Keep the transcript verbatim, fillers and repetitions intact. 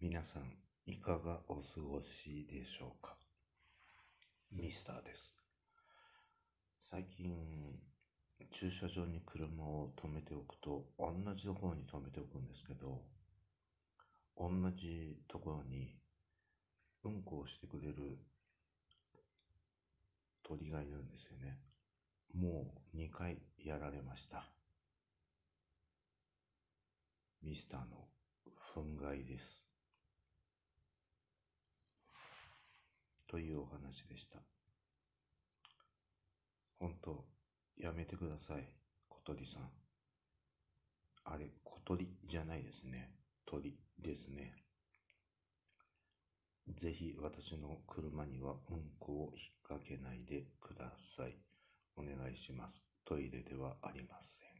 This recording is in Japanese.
皆さんいかがお過ごしでしょうか。ミスターです。最近駐車場に車を止めておくと、同じところに止めておくんですけど、同じところにうんこをしてくれる鳥がいるんですよね。もうにかいやられました。ミスターの憤慨です、というお話でした。本当やめてください、小鳥さん。あれ、小鳥じゃないですね、鳥ですね。ぜひ私の車にはうんこを引っ掛けないでください。お願いします。トイレではありません。